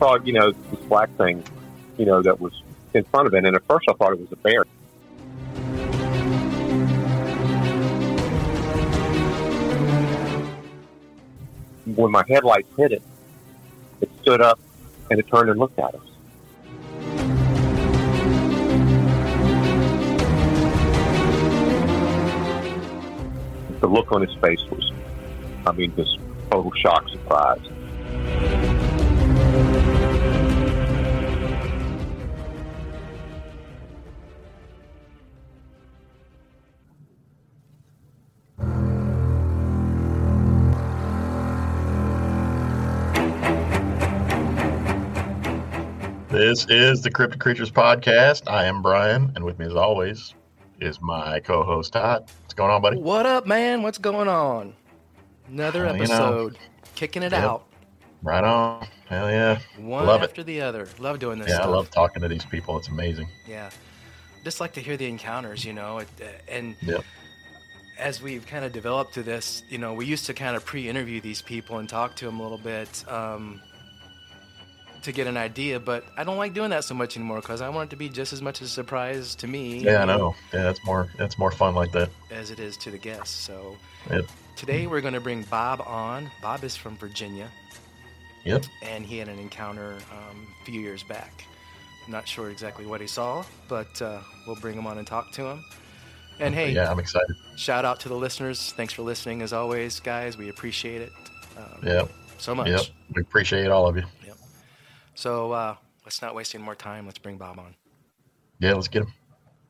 Thought, you know, this black thing, you know, that was in front of it, and at first I thought it was a bear. When my headlights hit it, it stood up and it turned and looked at us. The look on his face was, I mean, just total shock, surprise. This is the Cryptid Creatures Podcast. I am Brian, and with me as always is my co-host Todd. What's going on, buddy? What up, man? What's going on? Another episode. Kicking it out. Right on. Hell yeah. One love after the other. Love doing this stuff. Yeah, I love talking to these people. It's amazing. Yeah. Just like to hear the encounters, you know. And as we've kind of developed to this, you know, we used to kind of pre-interview these people and talk to them a little bit, to get an idea, but I don't like doing that so much anymore because I want it to be just as much a surprise to me. Yeah, I know. Yeah, that's more fun like that. As it is to the guests. So Today we're going to bring Bob on. Bob is from Virginia. Yep. And he had an encounter a few years back. I'm not sure exactly what he saw, but we'll bring him on and talk to him. And hey, yeah, I'm excited. Shout out to the listeners. Thanks for listening as always, guys. We appreciate it. So much. Yep. We appreciate all of you. Yep. So let's not waste any more time. Let's bring Bob on. Yeah, let's get him.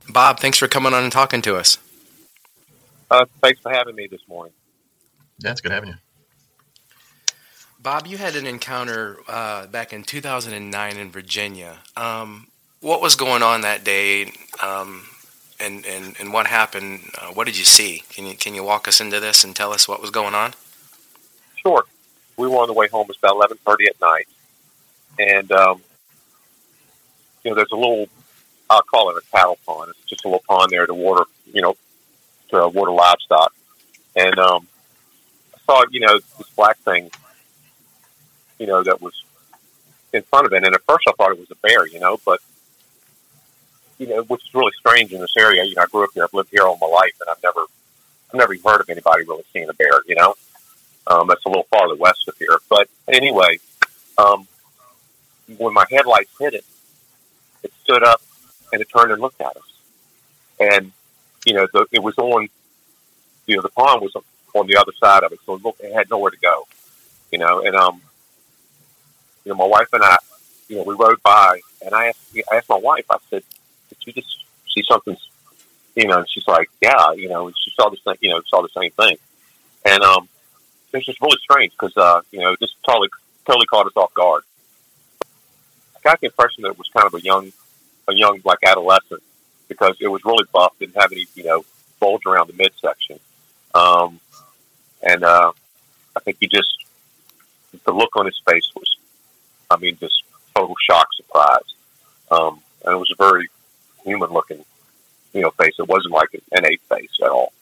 Bob, thanks for coming on and talking to us. Thanks for having me this morning. Yeah, it's good having you. Bob, you had an encounter back in 2009 in Virginia. What was going on that day, and what happened? What did you see? Can you walk us into this and tell us what was going on? Sure. We were on the way home. It was about 11:30 at night. And, you know, there's a little, I'll call it a cattle pond. It's just a little pond there to water, you know, to water livestock. And I saw, you know, this black thing, you know, that was in front of it. And at first I thought it was a bear, you know, but, you know, which is really strange in this area. You know, I grew up here. I've lived here all my life, and I've never even heard of anybody really seeing a bear, you know. That's a little farther west of here. But anyway, when my headlights hit it, it stood up and it turned and looked at us. And, you know, it was on, you know, the pond was on the other side of it. So it had nowhere to go, you know, and, you know, my wife and I, you know, we rode by, and I asked my wife, I said, did you just see something, you know, and she's like, yeah, you know, and she saw this thing, you know, saw the same thing. And, it was just really strange because, you know, this totally caught us off guard. I got the impression that it was kind of a young like adolescent, because it was really buff, didn't have any, you know, bulge around the midsection, and I think the look on his face was, I mean, just total shock, surprise, and it was a very human looking, you know, face. It wasn't like an ape face at all.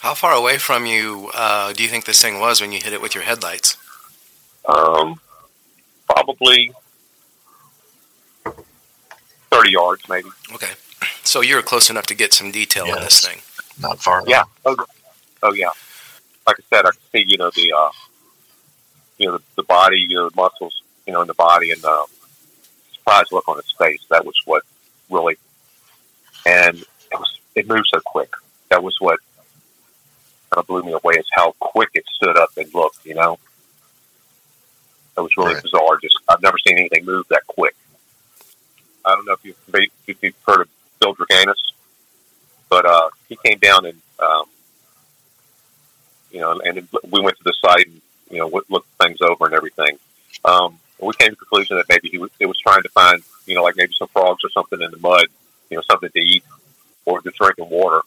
How far away from you do you think this thing was when you hit it with your headlights? Probably 30 yards, maybe. Okay. So you were close enough to get some detail on this thing. Not far enough. Yeah. Oh, yeah. Like I said, I could see, you know, the body, you know, the muscles, you know, in the body, and the surprised look on its face. That was what really, and it moved so quick. That was what kind of blew me away, is how quick it stood up and looked, you know. It was really bizarre. Just, I've never seen anything move that quick. I don't know if you've heard of Bill Draganus. But he came down and, you know, and we went to the site and, you know, looked things over and everything. We came to the conclusion that maybe it was trying to find, you know, like maybe some frogs or something in the mud, you know, something to eat or to drink in water.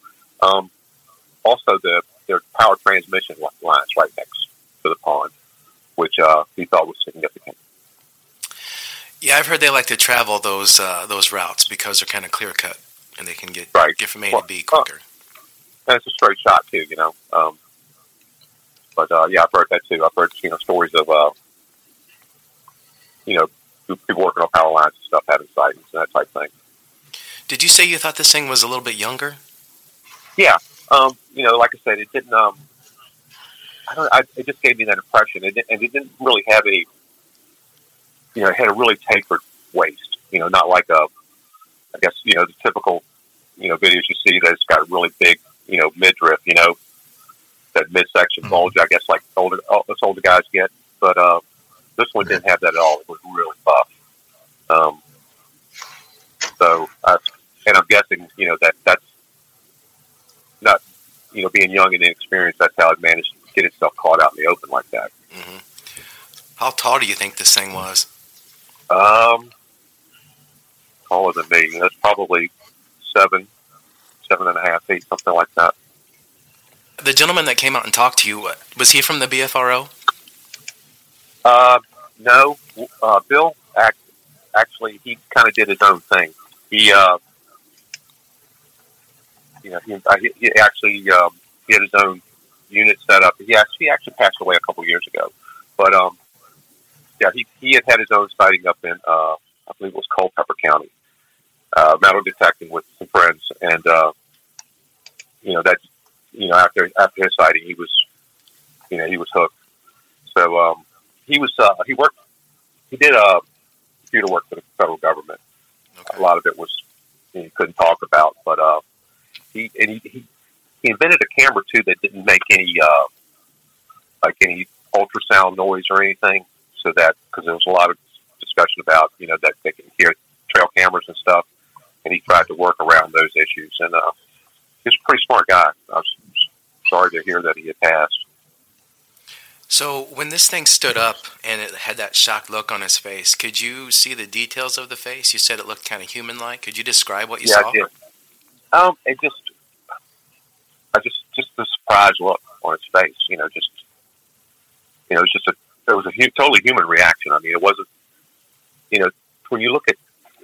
Also, their power transmission lines right next to the pond, which he thought was significant. Yeah, I've heard they like to travel those routes because they're kind of clear cut and they can get from A to B quicker. And it's a straight shot too, you know. But yeah, I've heard that too. I've heard, you know, stories of you know, people working on power lines and stuff having sightings and that type of thing. Did you say you thought this thing was a little bit younger? Yeah, you know, like I said, it didn't. It just gave me that impression, it didn't really have any. You know, it had a really tapered waist. You know, not like a, I guess, you know, the typical, you know, videos you see that's got really big, you know, midriff. You know, that midsection bulge. I guess like older guys get, but this one didn't have that at all. It was really buff. So I'm guessing, you know, that's not, you know, being young and inexperienced, that's how it managed to get itself caught out in the open like that. Mm-hmm. How tall do you think this thing was? Taller than me. That's probably 7.5 feet, something like that. The gentleman that came out and talked to you, was he from the BFRO? No. Bill, actually, he kind of did his own thing. He, you know, he actually he had his own unit set up. He actually passed away a couple years ago, but yeah, he had his own sighting up in I believe it was Culpeper County, metal detecting with some friends, and you know, that, you know, after his sighting, he was, you know, he was hooked. So he was he did computer work for the federal government. Okay. A lot of it was, you know, he couldn't talk about, but he invented a camera too that didn't make any like any ultrasound noise or anything, so that, because there was a lot of discussion about, you know, that they can hear trail cameras and stuff, and he tried to work around those issues. And he was a pretty smart guy. I was sorry to hear that he had passed. So when this thing stood up and it had that shocked look on his face, could you see the details of the face? You said it looked kind of human-like. Could you describe what you saw? Yeah, I did. It just, I just the surprise look on its face, you know, just, you know, it's just it was a totally human reaction. I mean, it wasn't, you know, when you look at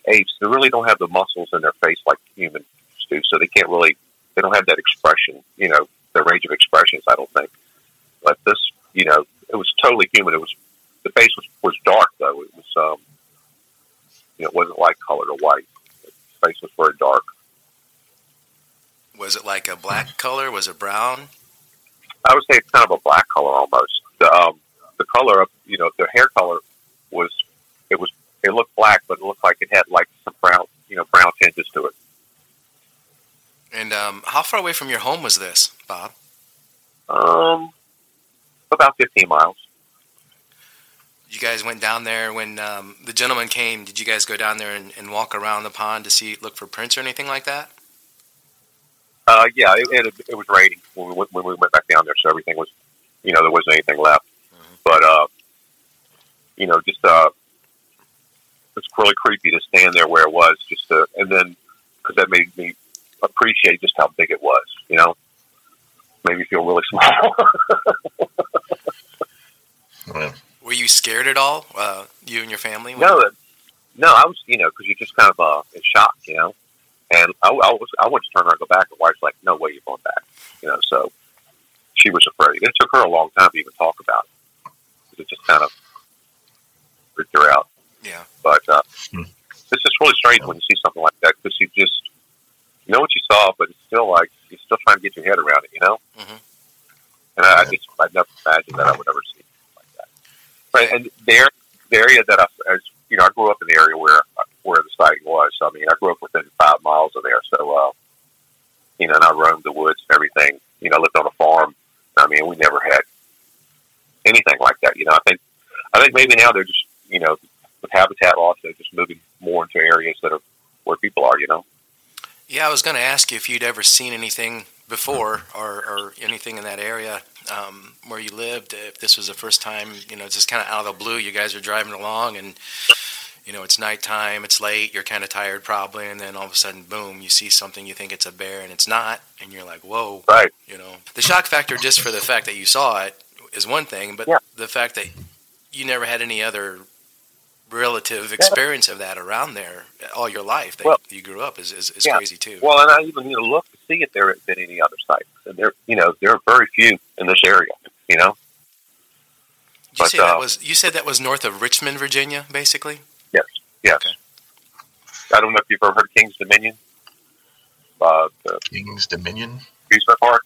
apes, they really don't have the muscles in their face like humans do, so they can't really, they don't have that expression, you know, the range of expressions, I don't think. But this, you know, it was totally human. It was, the face was dark though. It was, you know, it wasn't light colored or white. The face was very dark. Was it like a black color? Was it brown? I would say it's kind of a black color almost. The color of, you know, the hair color was it looked black, but it looked like it had like some brown, you know, brown tinges to it. And how far away from your home was this, Bob? About 15 miles. You guys went down there when the gentleman came. Did you guys go down there and walk around the pond to see, look for prints or anything like that? Yeah, it was raining when we went back down there, so everything was, you know, there wasn't anything left. Mm-hmm. But, you know, just, it's really creepy to stand there where it was, just to, and then, because that made me appreciate just how big it was, you know? Made me feel really small. Were you scared at all, you and your family? No, I was, you know, because you're just kind of in shock, you know? And I wanted to turn around and go back, and wife's like, "No way, you're going back." You know, so she was afraid. It took her a long time to even talk about it. It just kind of freaked her out. Yeah. But it's just really strange when you see something like that, because you just, you know what you saw, but it's still like you're still trying to get your head around it. You know. Mm-hmm. And I never imagined that I would ever see something like that. But and the area that you know, I grew up in the area where the sighting was. I mean, I grew up within 5 miles of there, so, you know, and I roamed the woods and everything. You know, I lived on a farm. I mean, we never had anything like that. You know, I think maybe now they're just, you know, with habitat loss, they're just moving more into areas that are where people are, you know? Yeah, Yeah, I was going to ask you if you'd ever seen anything before or anything in that area where you lived. If this was the first time, you know, just kind of out of the blue, you guys are driving along and, you know, it's nighttime, it's late, you're kind of tired probably, and then all of a sudden, boom, you see something, you think it's a bear, and it's not, and you're like, whoa. Right. You know, the shock factor just for the fact that you saw it is one thing, but the fact that you never had any other relative experience of that around there all your life that you grew up is crazy too. Well, and I even need to look to see if there have been any other sites. And there, you know, there are very few in this area, you know. You said that was north of Richmond, Virginia, basically? Yes. Okay. I don't know if you've ever heard of King's Dominion. King's Dominion? Amusement Park.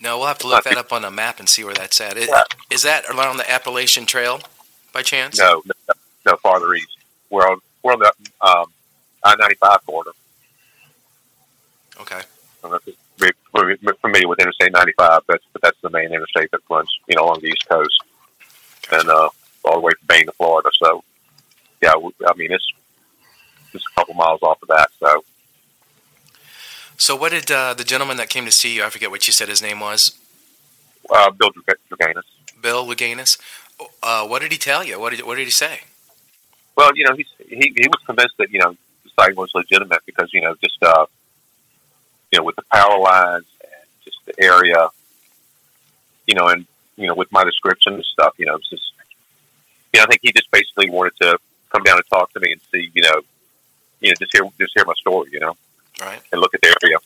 No, we'll have to look that up on a map and see where that's at. Is that around the Appalachian Trail by chance? No, farther east. We're on the I-95 border. Okay. I don't know if we're familiar with Interstate 95, but that's the main interstate that runs, you know, along the East Coast. Gotcha. And all the way from Maine to Florida. So, yeah, I mean, it's just a couple miles off of that, so. So what did the gentleman that came to see you, I forget what you said his name was? Bill Draganus. Bill Draganus. What did he tell you? What did he say? Well, you know, he was convinced that, you know, the site was legitimate because, you know, just, you know, with the power lines and just the area, you know, and, you know, with my description and stuff, you know, it's just, you know, I think he just basically wanted to come down and talk to me and see, you know, just hear my story, you know. Right. And look at the area.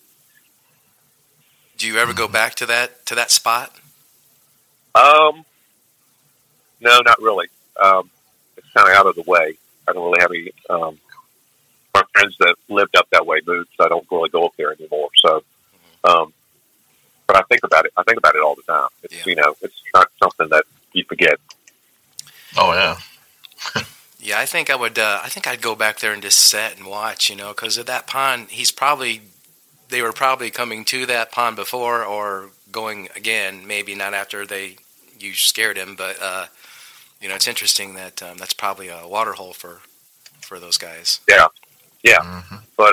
Do you ever go back to that spot? No, not really. It's kind of out of the way. I don't really have any my friends that lived up that way moved, so I don't really go up there anymore. So, but I think about it. I think about it all the time. It's, yeah. You know, it's not something that you forget. Oh yeah. Yeah, I think I would. I think I'd go back there and just sit and watch, you know, because at that pond, they were probably coming to that pond before or going again. Maybe not after you scared him, but you know, it's interesting that that's probably a water hole for those guys. Yeah. Mm-hmm. But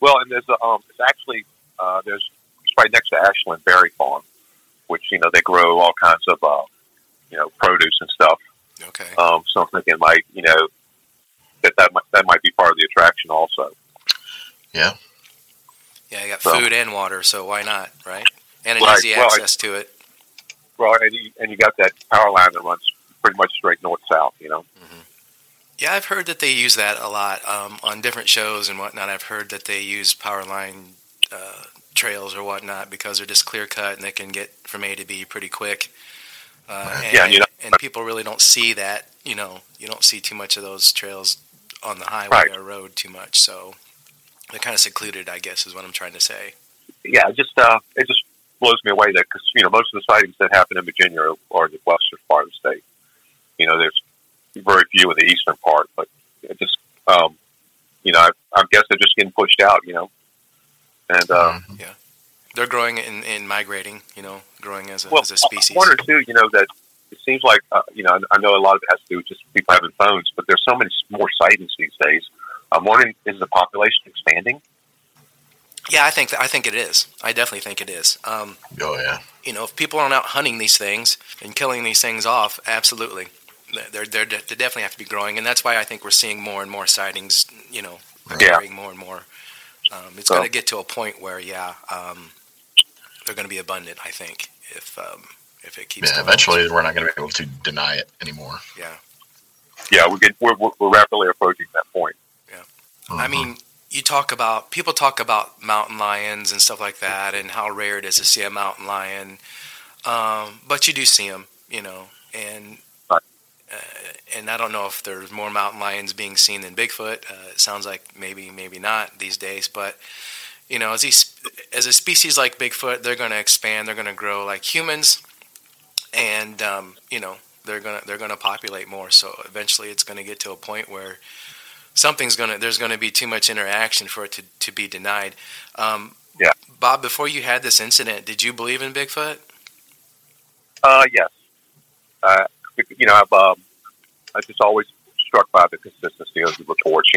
well, and there's it's actually it's right next to Ashland Berry Farm, which you know they grow all kinds of you know produce and stuff. Okay. So I'm thinking, like, you know, that might be part of the attraction also. Yeah. Yeah, you got food and water, so why not, right? And an easy access to it. Well, and you got that power line that runs pretty much straight north-south, you know? Mm-hmm. Yeah, I've heard that they use that a lot on different shows and whatnot. I've heard that they use power line trails or whatnot because they're just clear-cut and they can get from A to B pretty quick. And people really don't see that, you know, you don't see too much of those trails on the highway or road too much. So they're kind of secluded, I guess, is what I'm trying to say. Yeah, it just blows me away that, because, you know, most of the sightings that happen in Virginia are the western part of the state. You know, there's very few in the eastern part, but it just, you know, I guess they're just getting pushed out, you know. And, yeah. They're growing and migrating, you know, growing as a species. I wonder, too, you know, that it seems like, you know, I know a lot of it has to do with just people having phones, but there's so many more sightings these days. I'm wondering, is the population expanding? Yeah, I think it is. I definitely think it is. Oh, yeah. You know, if people aren't out hunting these things and killing these things off, absolutely. They definitely have to be growing, and that's why I think we're seeing more and more sightings, you know, occurring more and more. It's going to get to a point where, they're going to be abundant, I think, if it keeps going. Eventually, we're not going to be able to deny it anymore. Yeah. Yeah, we're rapidly approaching that point. Yeah. Mm-hmm. I mean, people talk about mountain lions and stuff like that and how rare it is to see a mountain lion. But you do see them, you know, and I don't know if there's more mountain lions being seen than Bigfoot. It sounds like maybe not these days, but... You know, as a species like Bigfoot, they're going to expand. They're going to grow like humans, and you know, they're going to populate more. So eventually, it's going to get to a point where there's going to be too much interaction for it to be denied. Bob, before you had this incident, did you believe in Bigfoot? Yes. You know, I've just always struck by the consistency of the reports.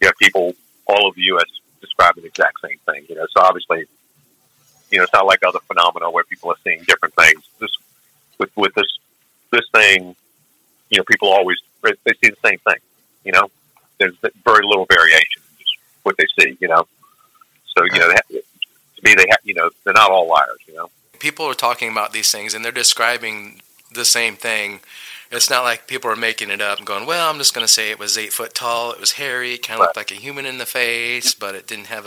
You have people, all of the U.S. describing the exact same thing, you know. So obviously, you know, it's not like other phenomena where people are seeing different things. With this thing, you know, people always, they see the same thing, you know. There's very little variation in just what they see, you know. So, you know, they're not all liars, you know. People are talking about these things, and they're describing the same thing. It's not like people are making it up and going, well, I'm just going to say it was 8 foot tall, it was hairy, kind of looked like a human in the face, but it didn't have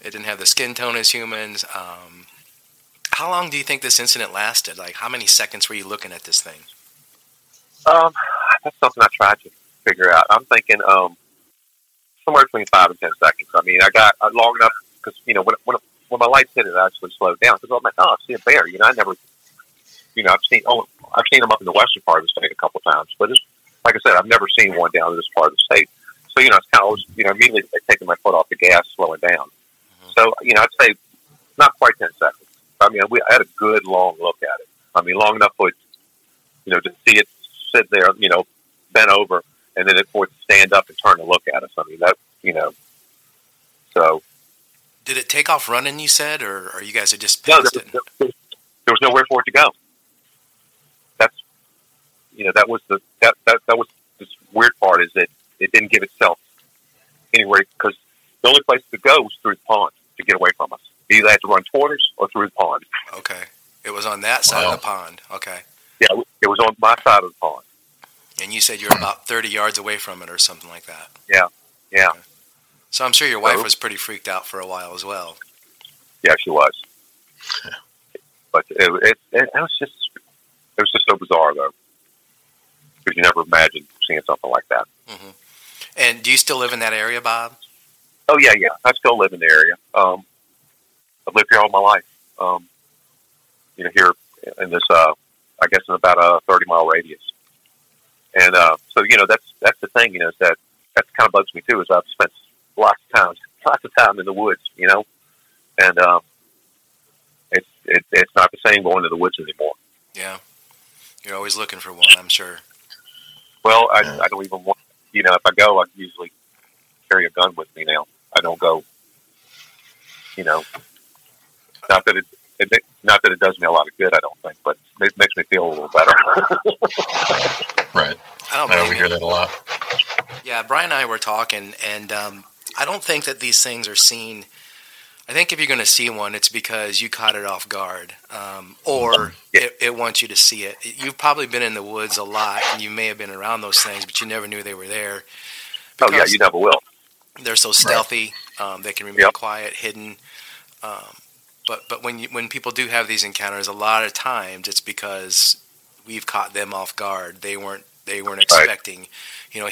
the skin tone as humans. How long do you think this incident lasted? Like, how many seconds were you looking at this thing? That's something I tried to figure out. I'm thinking somewhere between 5 and 10 seconds. I mean, I got long enough because, you know, when my lights hit it, I actually slowed down because I was like, oh, I see a bear. You know, I never, you know, I've seen them up in the western part of the state a couple of times, but it's, like I said, I've never seen one down in this part of the state. So, you know, it's kind of, you know, immediately taking my foot off the gas, slowing down. Mm-hmm. So, you know, I'd say not quite 10 seconds. I mean, I had a good long look at it. I mean, long enough for it, you know, to see it sit there, you know, bent over, and then it for it to stand up and turn and look at us. I mean, that, you know, so. Did it take off running, you said, or you guys had just passed it? There was nowhere for it to go. That's, you know, that was this weird part is that it didn't give itself anywhere, because the only place to go was through the pond to get away from us. Either I had to run toward us or through the pond. Okay. It was on that side of the pond. Okay. Yeah, it was on my side of the pond. And you said you were about 30 yards away from it or something like that. Yeah, yeah. Okay. So I'm sure your wife was pretty freaked out for a while as well. Yeah, she was. Yeah. But it was just so bizarre, though, because you never imagined seeing something like that. Mm-hmm. And do you still live in that area, Bob? Oh, yeah, yeah. I still live in the area. I've lived here all my life. You know, here in this, I guess, in about a 30-mile radius. And so, you know, that's the thing, you know, is that that's kind of bugs me, too, is I've spent lots of time in the woods, you know, and it's not the same going to the woods anymore. Yeah. You're always looking for one, I'm sure. Well, I don't even want, you know, if I go, I usually carry a gun with me now. I don't go, you know, not that it does me a lot of good, I don't think, but it makes me feel a little better. Right. We hear that a lot. Yeah, Brian and I were talking, and I don't think that these things are seen. I think if you're going to see one, it's because you caught it off guard, or it wants you to see it. You've probably been in the woods a lot, and you may have been around those things, but you never knew they were there. Oh, yeah, you never will. They're so stealthy. Right. They can remain quiet, hidden. But when people do have these encounters, a lot of times it's because we've caught them off guard. They weren't expecting. Right. You know,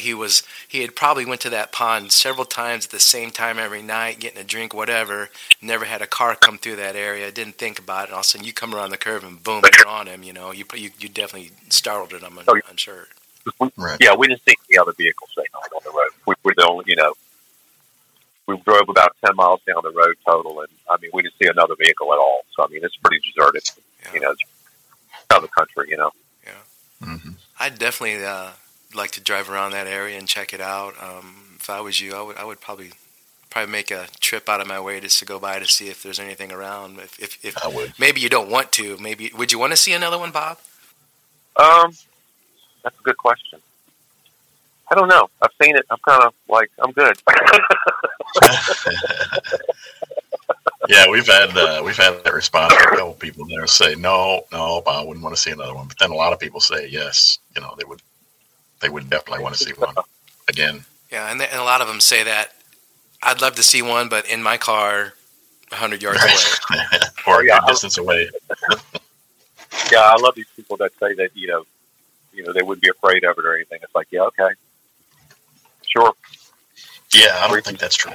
he had probably went to that pond several times at the same time every night, getting a drink, whatever. Never had a car come through that area. Didn't think about it. And all of a sudden, you come around the curve and boom, you're on him. You know, you definitely startled him. I'm sure. Right. Yeah, we didn't see the other vehicles that night on the road. We were the only, you know. We drove about 10 miles down the road total, and, I mean, we didn't see another vehicle at all. So, I mean, it's pretty deserted, you know, it's out of the country, you know. Yeah. Mm-hmm. I'd definitely like to drive around that area and check it out. If I was you, I would probably make a trip out of my way just to go by to see if there's anything around. If I would. Maybe you don't want to. Maybe would you want to see another one, Bob? That's a good question. I don't know. I've seen it. I'm kind of like, I'm good. Yeah, we've had that response from a couple people there say, no, I wouldn't want to see another one. But then a lot of people say, yes, you know, they would definitely want to see one again. Yeah, and a lot of them say that, I'd love to see one, but in my car, 100 yards away. Or a good distance away. Yeah, I love these people that say that, you know, they wouldn't be afraid of it or anything. It's like, yeah, okay. Sure. Yeah, I don't think that's true.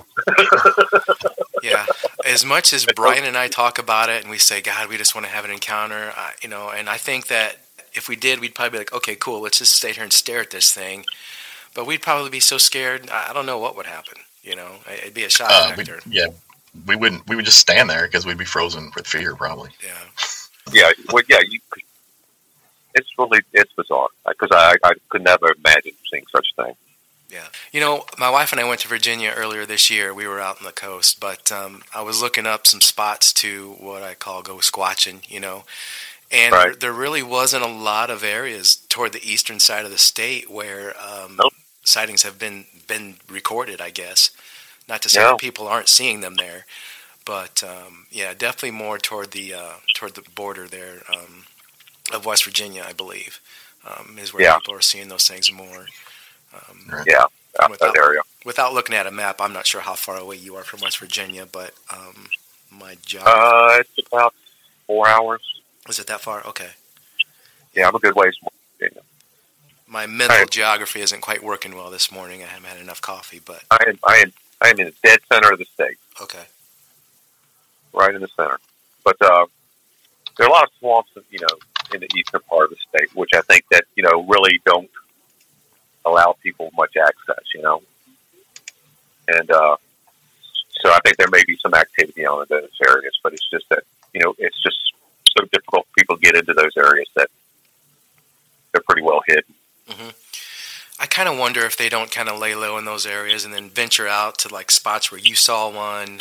Yeah. As much as Brian and I talk about it and we say, God, we just want to have an encounter, you know, and I think that if we did, we'd probably be like, okay, cool, let's just stay here and stare at this thing. But we'd probably be so scared, I don't know what would happen, you know. It'd be a shock factor. We wouldn't. We would just stand there because we'd be frozen with fear probably. Yeah. Yeah, well, yeah, you could. It's bizarre because I could never imagine seeing such a thing. Yeah. You know, my wife and I went to Virginia earlier this year. We were out on the coast, but I was looking up some spots to what I call go squatching, you know. And right. there really wasn't a lot of areas toward the eastern side of the state where nope. sightings have been recorded, I guess. Not to say that people aren't seeing them there, but yeah, definitely more toward the border there of West Virginia, I believe, is where people are seeing those things more. Without, that area. Without looking at a map, I'm not sure how far away you are from West Virginia, but my job. It's about 4 hours. Is it that far? Okay. Yeah, I'm a good ways from West Virginia. My mental geography isn't quite working well this morning. I haven't had enough coffee, but I am in the dead center of the state. Okay. Right in the center, but there are a lot of swamps, you know, in the eastern part of the state, which I think that you know really don't allow people much access, you know, and so I think there may be some activity on those areas, but it's just that you know it's just so difficult for people to get into those areas that they're pretty well hidden. Mm-hmm. I kind of wonder if they don't kind of lay low in those areas and then venture out to like spots where you saw one,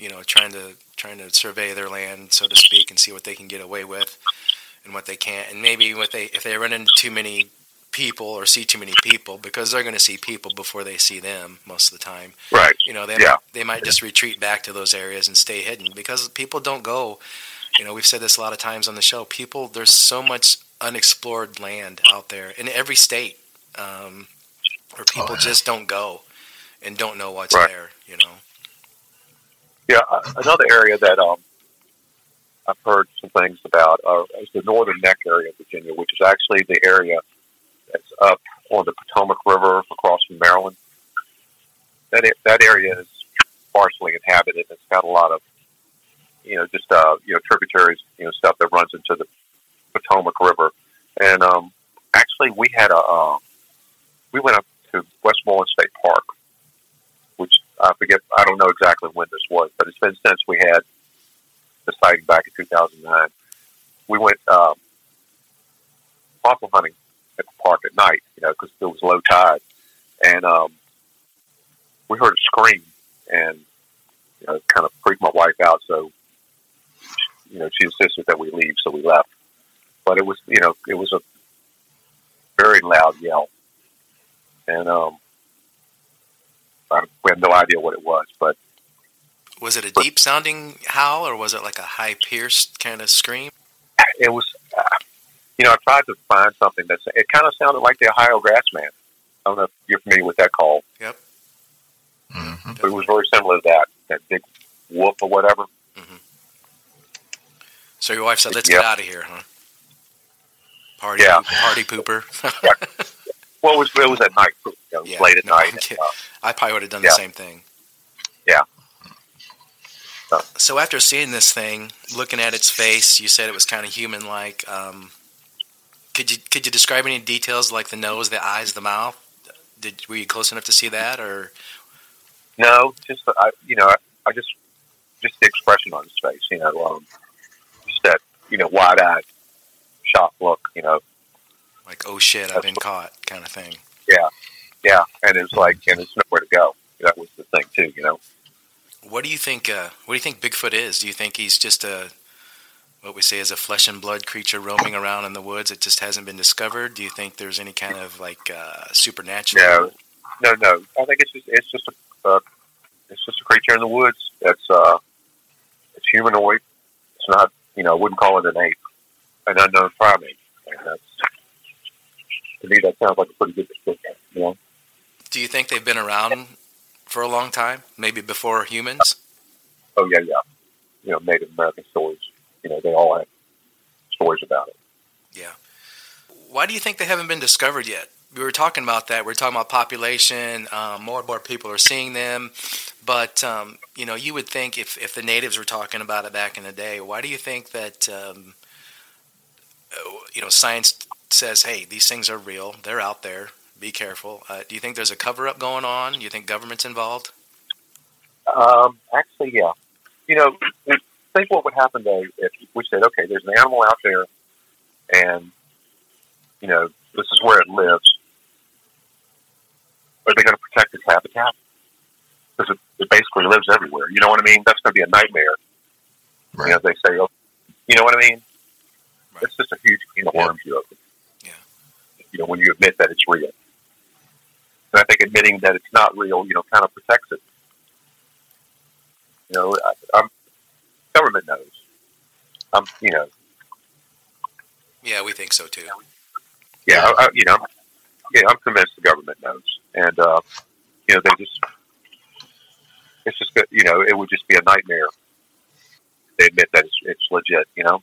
you know, trying to survey their land, so to speak, and see what they can get away with and what they can't. And maybe if they run into too many people or see too many people, because they're going to see people before they see them most of the time. Right. You know, they might just retreat back to those areas and stay hidden because people don't go, you know, we've said this a lot of times on the show, people, there's so much unexplored land out there in every state. Or people just don't go and don't know what's there, you know. Yeah, another area that I've heard some things about is the Northern Neck area of Virginia, which is actually the area that's up on the Potomac River across from Maryland. That area is sparsely inhabited. It's got a lot of, you know, just you know, tributaries, you know, stuff that runs into the Potomac River, and actually we had a. We went up to Westmoreland State Park, which I forget, I don't know exactly when this was, but it's been since we had the sighting back in 2009. We went fossil hunting at the park at night, you know, because it was low tide. And we heard a scream and, you know, kind of freaked my wife out. So, you know, she insisted that we leave, so we left. But it was, you know, it was a very loud yell. And we have no idea what it was, but was it a deep-sounding howl, or was it like a high-pierced kind of scream? It was. You know, I tried to find something that's. It kind of sounded like the Ohio Grassman. I don't know if you're familiar with that call. Yep. Mm-hmm. But it was very similar to that big whoop or whatever. Mm-hmm. So your wife said, "Let's get out of here, huh?" Party pooper. Yeah. Well, it was at night, you know, late at night. And, I probably would have done the same thing. Yeah. So after seeing this thing, looking at its face, you said it was kind of human-like. Could you describe any details like the nose, the eyes, the mouth? Were you close enough to see that, or no? Just I just the expression on his face, you know, just that you know wide-eyed, shocked look, you know. Like, oh shit, I've been caught, kind of thing. Yeah, yeah, and it's like, and it's nowhere to go. That was the thing too, you know. What do you think? What do you think Bigfoot is? Do you think he's just what we say is a flesh and blood creature roaming around in the woods that just hasn't been discovered? Do you think there's any kind of like supernatural? No. I think it's just a creature in the woods. That's it's humanoid. It's not, you know, I wouldn't call it an ape, an unknown primate. And that's, to me, that sounds like a pretty good description, you know? Do you think they've been around for a long time? Maybe before humans? Oh, yeah. You know, Native American stories. You know, they all have stories about it. Yeah. Why do you think they haven't been discovered yet? We were talking about that. We were talking about population. More and more people are seeing them. But, you know, you would think if the natives were talking about it back in the day, why do you think that, you know, science says, hey, these things are real. They're out there. Be careful. Do you think there's a cover-up going on? Do you think government's involved? Actually, yeah. You know, think what would happen, though, if we said, okay, there's an animal out there, and, you know, this is where it lives. Are they going to protect its habitat? Because it basically lives everywhere. You know what I mean? That's going to be a nightmare. Right. You know, they say, oh, you know what I mean? Right. It's just a huge can of worms you open. Yeah. You know, when you admit that it's real. And I think admitting that it's not real, you know, kind of protects it. You know, government knows. You know. Yeah, we think so, too. Yeah, I'm convinced the government knows. And, you know, it's just good, you know, it would just be a nightmare. They admit that it's legit, you know.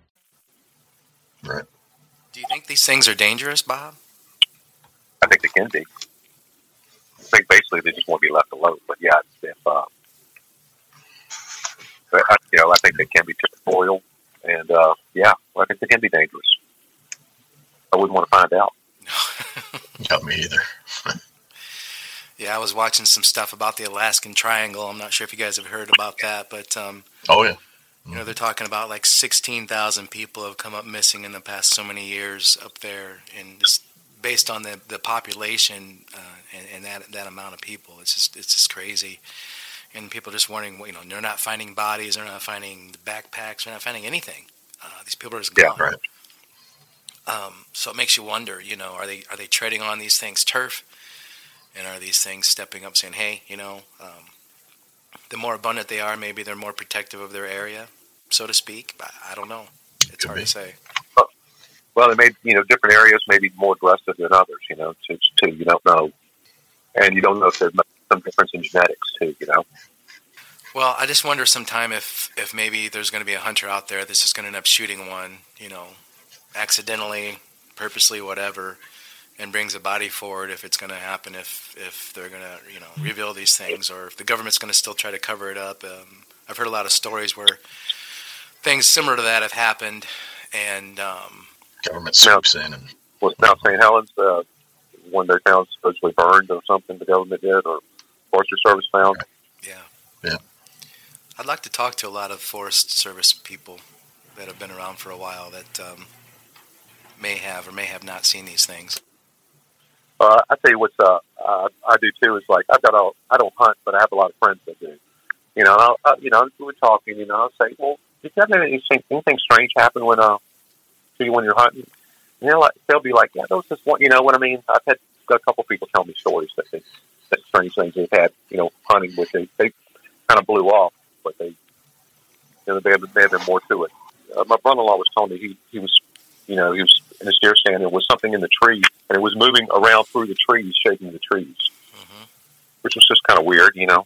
Right. Do you think these things are dangerous, Bob? I think they can be. I think basically they just want to be left alone. But yeah, I think they can be territorial, and I think they can be dangerous. I wouldn't want to find out. Not me either. Yeah, I was watching some stuff about the Alaskan Triangle. I'm not sure if you guys have heard about that, but oh yeah. You know, they're talking about like 16,000 people have come up missing in the past so many years up there, and just based on the population and that amount of people, it's just crazy. And people are just wondering, you know, they're not finding bodies, they're not finding backpacks, they're not finding anything. These people are just gone. Yeah, right. So it makes you wonder, you know, are they treading on these things' turf, and are these things stepping up saying, hey, you know. The more abundant they are, maybe they're more protective of their area, so to speak. I don't know. It's hard to say. Well, it may, you know, different areas may be more aggressive than others, you know, too. You don't know. And you don't know if there's some difference in genetics, too, you know. Well, I just wonder sometime if maybe there's going to be a hunter out there that's just going to end up shooting one, you know, accidentally, purposely, whatever, and brings a body forward, if it's going to happen, if they're going to, you know, reveal these things, or if the government's going to still try to cover it up. I've heard a lot of stories where things similar to that have happened, and government swoops in. And was Mount St. Helens when they found supposedly burned or something? The government did, or Forestry Service found. Right. Yeah. I'd like to talk to a lot of Forest Service people that have been around for a while that may have or may have not seen these things. I tell you what's I do too is like I don't hunt, but I have a lot of friends that do. You know, and we're talking. You know, I'll say, well, did you have anything strange happen when you're hunting? And they'll be like, yeah, there was this one. You know what I mean? I've had a couple people tell me stories that strange things they've had. You know, hunting, which they kind of blew off, but they have been more to it. My brother-in-law was telling me he was. You know, he was in a deer stand, and there was something in the tree, and it was moving around through the trees, shaking the trees, mm-hmm. which was just kind of weird, you know.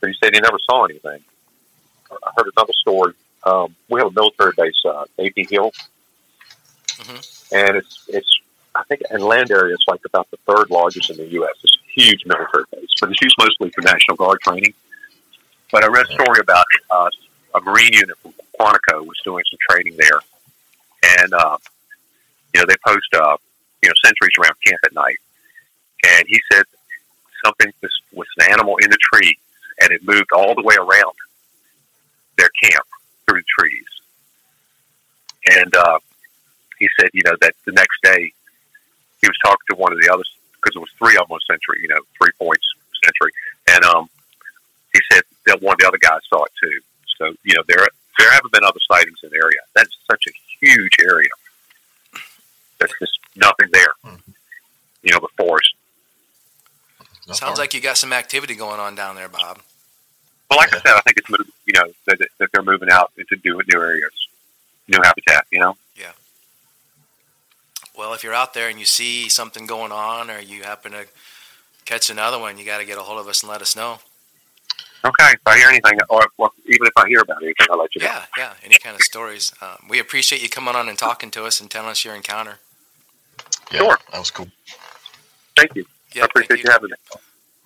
But he said he never saw anything. I heard another story. We have a military base, A.P. Hill, mm-hmm. and it's I think in land area it's like about the third largest in the U.S. It's a huge military base, but it's used mostly for National Guard training. But I read a story about a Marine unit from Quantico was doing some training there. And, you know, they post, sentries around camp at night. And he said something was an animal in the tree, and it moved all the way around their camp through the trees. And he said, you know, that the next day he was talking to one of the others, because it was three of them on sentry, you know, 3 points sentry. And he said that one of the other guys saw it too. So, you know, there haven't been other sightings in the area. That's such a huge area. There's just nothing there. Mm-hmm. You know, the forest. Sounds like you got some activity going on down there, Bob. Well, like I said, I think it's moving, you know, that they're moving out into new areas, new habitat, you know? Yeah. Well, if you're out there and you see something going on, or you happen to catch another one, you got to get a hold of us and let us know. Okay, if I hear anything, or even if I hear about anything, I'll let you know. Yeah, any kind of stories. We appreciate you coming on and talking to us and telling us your encounter. Yeah, sure. That was cool. Thank you. Yeah, I appreciate you having me.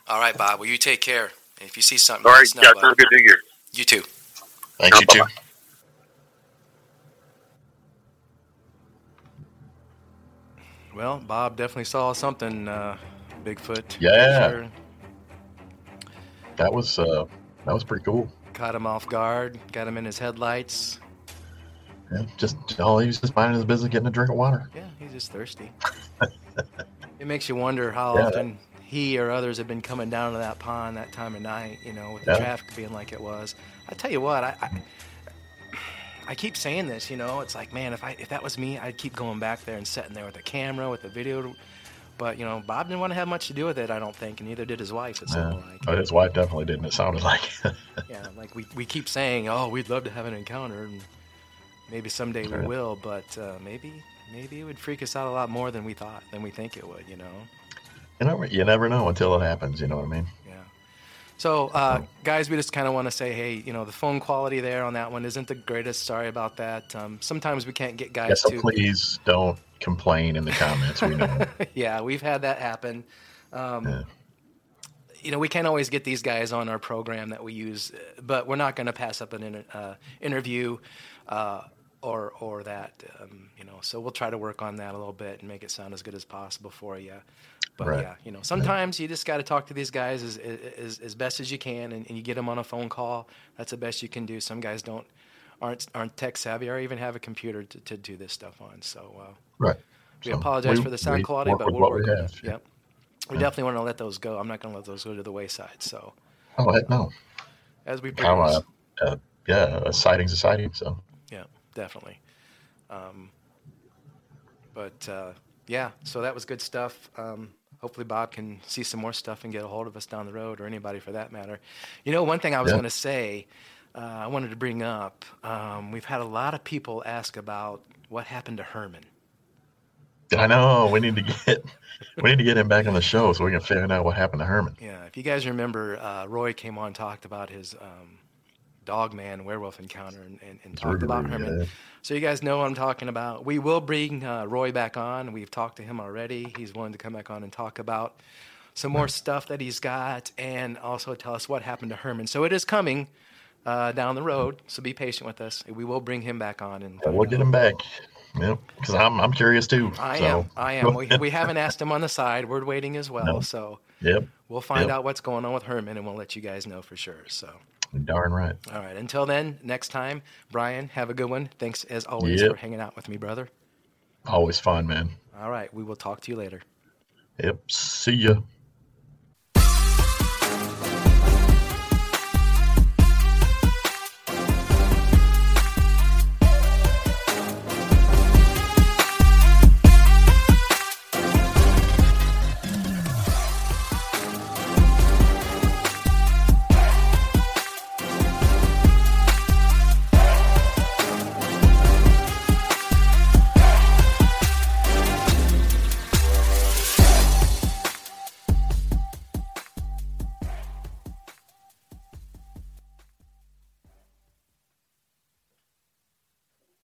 All right, Bob. Well, you take care. If you see something, all right, guys, have a good New Year. You too. Thank you, bye-bye. Too. Well, Bob definitely saw something, Bigfoot. Yeah, sure. That was pretty cool. Caught him off guard. Got him in his headlights. Yeah, he was just minding his business, getting a drink of water. Yeah, he's just thirsty. It makes you wonder how often he or others have been coming down to that pond that time of night. You know, with the traffic being like it was. I tell you what, I keep saying this, you know, it's like, man, if that was me, I'd keep going back there and sitting there with the camera, with the video. But, you know, Bob didn't want to have much to do with it, I don't think, and neither did his wife, it sounded like. Oh, his wife definitely didn't, it sounded like. Yeah, like we keep saying, oh, we'd love to have an encounter, and maybe someday we will, but maybe it would freak us out a lot more than we think it would, you know? You never know until it happens, you know what I mean? So, guys, we just kind of want to say, hey, you know, the phone quality there on that one isn't the greatest. Sorry about that. Sometimes we can't get guys to... So please don't complain in the comments. We know. Yeah, we've had that happen. You know, we can't always get these guys on our program that we use, but we're not going to pass up an interview or that, you know. So we'll try to work on that a little bit and make it sound as good as possible for you. But yeah, you know, sometimes you just got to talk to these guys as best as you can, and you get them on a phone call. That's the best you can do. Some guys aren't tech savvy or even have a computer to do this stuff on. So we apologize for the sound quality, but we'll work on it. Yep. We definitely want to let those go. I'm not going to let those go to the wayside. So no. As we progress, a sighting's a sighting. So yeah, definitely. So that was good stuff. Hopefully Bob can see some more stuff and get a hold of us down the road, or anybody for that matter. You know, one thing I was going to say, I wanted to bring up, we've had a lot of people ask about what happened to Herman. I know. We need to get him back on the show so we can figure out what happened to Herman. Yeah. If you guys remember, Roy came on and talked about his Dogman werewolf encounter and talked about Herman. Yeah. So you guys know what I'm talking about. We will bring Roy back on. We've talked to him already. He's willing to come back on and talk about some more stuff that he's got, and also tell us what happened to Herman. So it is coming down the road. So be patient with us. We will bring him back on, and we'll get him back. Yeah, because I'm curious too. I am. We haven't asked him on the side. We're waiting as well. No. So we'll find out what's going on with Herman, and we'll let you guys know for sure. So. Darn right. All right. Until then, next time, Brian, have a good one. Thanks, as always, for hanging out with me, brother. Always fun, man. All right. We will talk to you later. Yep. See ya.